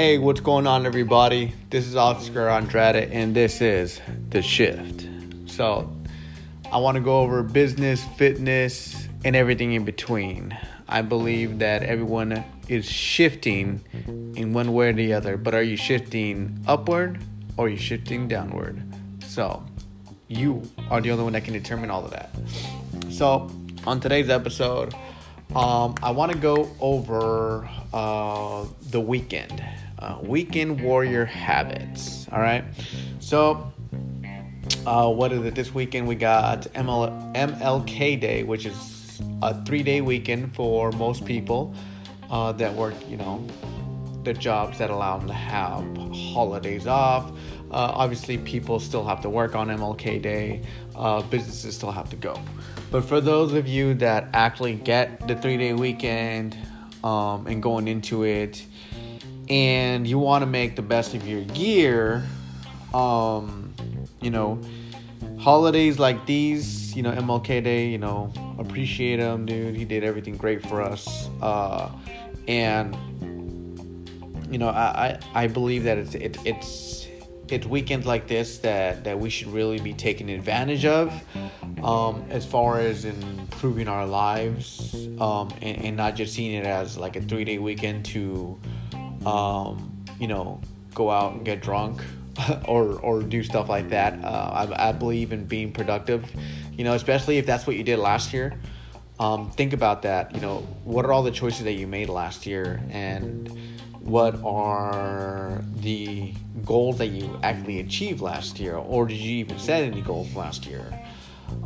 Hey, what's going on, everybody? This is Oscar Andrade, and this is The Shift. So, I want to go over business, fitness, and everything in between. I believe that everyone is shifting in one way or the other, but are you shifting upward or are you shifting downward? So, you are the only one that can determine all of that. So, on today's episode, I want to go over the weekend. Weekend warrior habits. All right. So, what is it? This weekend we got MLK Day, which is a 3-day weekend for most people that work, the jobs that allow them to have holidays off. Obviously, people still have to work on MLK Day. Businesses still have to go. But for those of you that actually get the 3-day weekend and going into it, and you want to make the best of your year, holidays like these, MLK Day, appreciate him, dude. He did everything great for us. And, I believe that it's weekends like this that we should really be taking advantage of, as far as improving our lives, and not just seeing it as like a 3-day weekend to, go out and get drunk or do stuff like that. I believe in being productive, especially if that's what you did last year. Think about that. What are all the choices that you made last year, and what are the goals that you actually achieved last year, or did you even set any goals last year?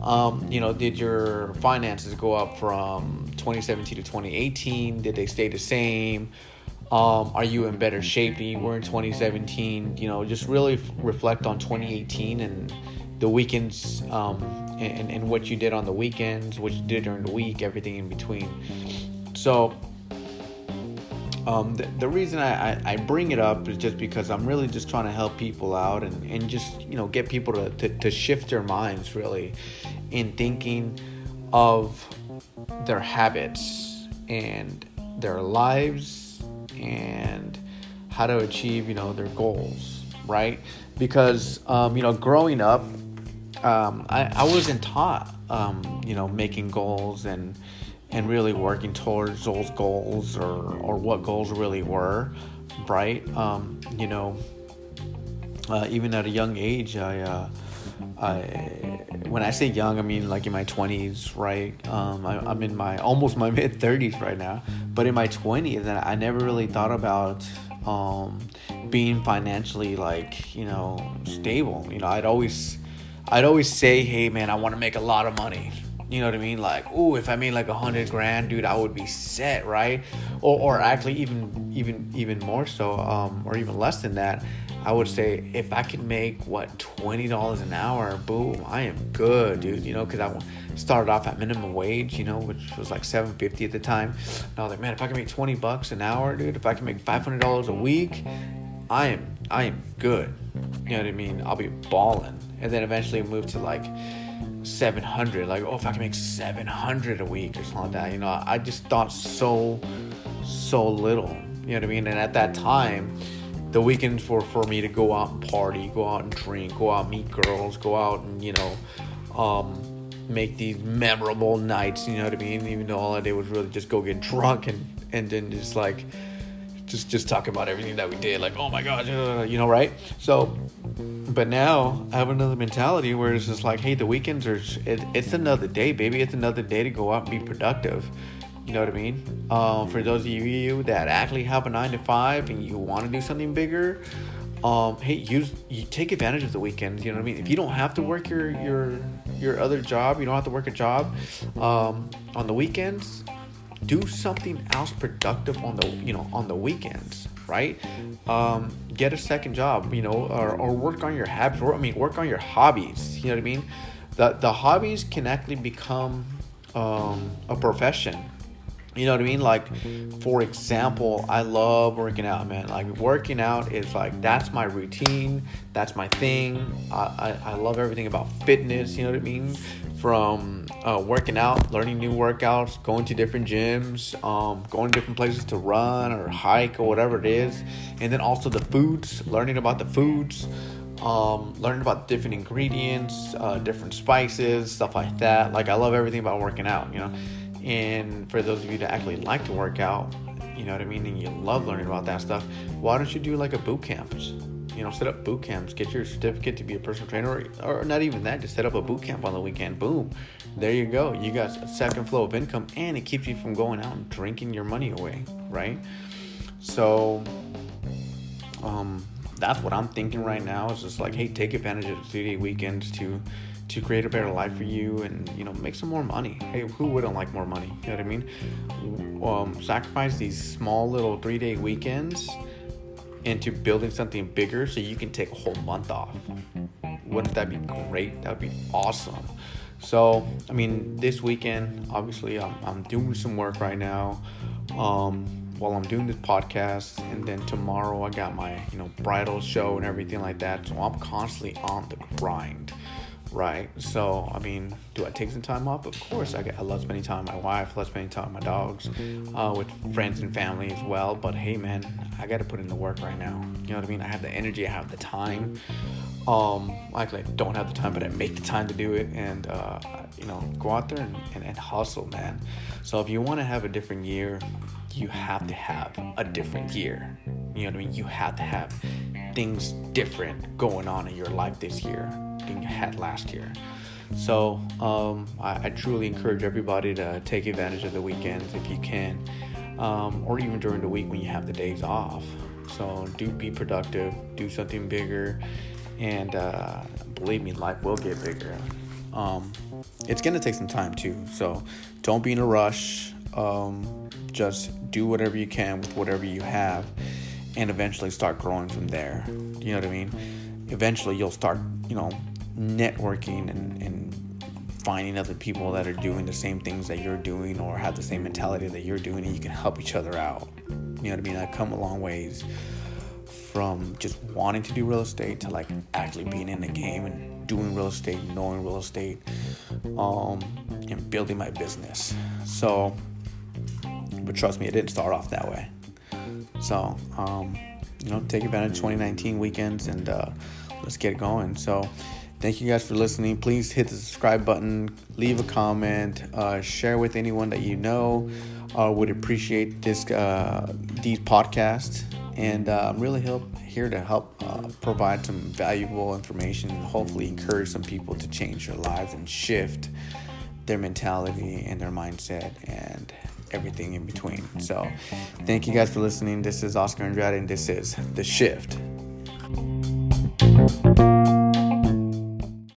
Did your finances go up from 2017 to 2018? Did they stay the same? Are you in better shape than you were in 2017? Just really reflect on 2018 and the weekends, and what you did on the weekends, what you did during the week, everything in between. So, the reason I bring it up is just because I'm really just trying to help people out and just, get people to shift their minds really in thinking of their habits and their lives and how to achieve, their goals, right? Because, growing up, I wasn't taught, making goals and really working towards those goals or what goals really were, right? Even at a young age, when I say young, I mean like in my 20s, right? I'm in almost my mid 30s right now, but in my 20s, I never really thought about being financially stable. I'd always say, hey man, I want to make a lot of money. You know what I mean? Like, ooh, if I made like $100,000, dude, I would be set, right? Or actually even more so, or even less than that, I would say if I could make $20 an hour, boom, I am good, dude. Because I started off at minimum wage, which was like $7.50 at the time, and I was like, man, if I can make $20 an hour, dude, if I can make $500 a week, I am good. You know what I mean? I'll be balling, and then eventually move to like 700, if I can make 700 a week or something like that. I just thought so little, you know what I mean? And at that time, the weekends were for me to go out and party, go out and drink, go out and meet girls, go out and, make these memorable nights, you know what I mean? Even though all I did was really just go get drunk and then just talking about everything that we did, oh my gosh, right? So, but now I have another mentality where it's just like, hey, the weekends are, it's another day, baby. It's another day to go out and be productive. You know what I mean? For those of you that actually have a 9-to-5 and you want to do something bigger, hey, you take advantage of the weekends. You know what I mean? If you don't have to work your other job, you don't have to work a job on the weekends, do something else productive on the weekends, right? Get a second job, or work on your habits. Work on your hobbies. You know what I mean? The hobbies can actually become a profession. You know what I mean? Like, for example, I love working out, man. Like, working out is like, that's my routine. That's my thing. I love everything about fitness. You know what I mean? From working out, learning new workouts, going to different gyms, going to different places to run or hike or whatever it is. And then also the foods, learning about the foods. Learning about different ingredients, different spices, stuff like that. Like, I love everything about working out, you know? And for those of you that actually like to work out, you know what I mean, and you love learning about that stuff, why don't you do like a boot camp? You know, set up boot camps, get your certificate to be a personal trainer, or not even that, just set up a boot camp on the weekend. Boom, there you go. You got a second flow of income, and it keeps you from going out and drinking your money away, right? So, that's what I'm thinking right now. It's just like, hey, take advantage of the 3-day weekends to create a better life for you and, you know, make some more money. Hey, who wouldn't like more money? You know what I mean? Sacrifice these small little 3-day weekends into building something bigger so you can take a whole month off. Wouldn't that be great? That would be awesome. So, I mean, this weekend, obviously, I'm doing some work right now while I'm doing this podcast, and then tomorrow I got my, you know, bridal show and everything like that. So I'm constantly on the grind. Right, so I mean, do I take some time off? Of course, I love spending time with my wife, I love spending time with my dogs, with friends and family as well. But hey, man, I gotta put in the work right now. You know what I mean? I have the energy, I have the time. I don't have the time, but I make the time to do it, and you know, go out there and hustle, man. So if you want to have a different year, you have to have a different year. You know what I mean? You have to have things different going on in your life this year than you had last year. So I truly encourage everybody to take advantage of the weekends if you can, or even during the week when you have the days off. So be productive, do something bigger, and believe me, life will get bigger. It's gonna take some time too, so don't be in a rush. Just do whatever you can with whatever you have, and eventually start growing from there. You know what I mean? Eventually you'll start, you know, networking and finding other people that are doing the same things that you're doing or have the same mentality that you're doing, and you can help each other out. You know what I mean? I've come a long ways from just wanting to do real estate to like actually being in the game and doing real estate, knowing real estate, and building my business. So, but trust me, it didn't start off that way. So, you know, take advantage of 2019 weekends and let's get going. So thank you guys for listening. Please hit the subscribe button, leave a comment, share with anyone that you know would appreciate these podcasts. And I'm really here to help provide some valuable information and hopefully encourage some people to change their lives and shift their mentality and their mindset and everything in between. So thank you guys for listening. This is Oscar Andrade, and this is The Shift.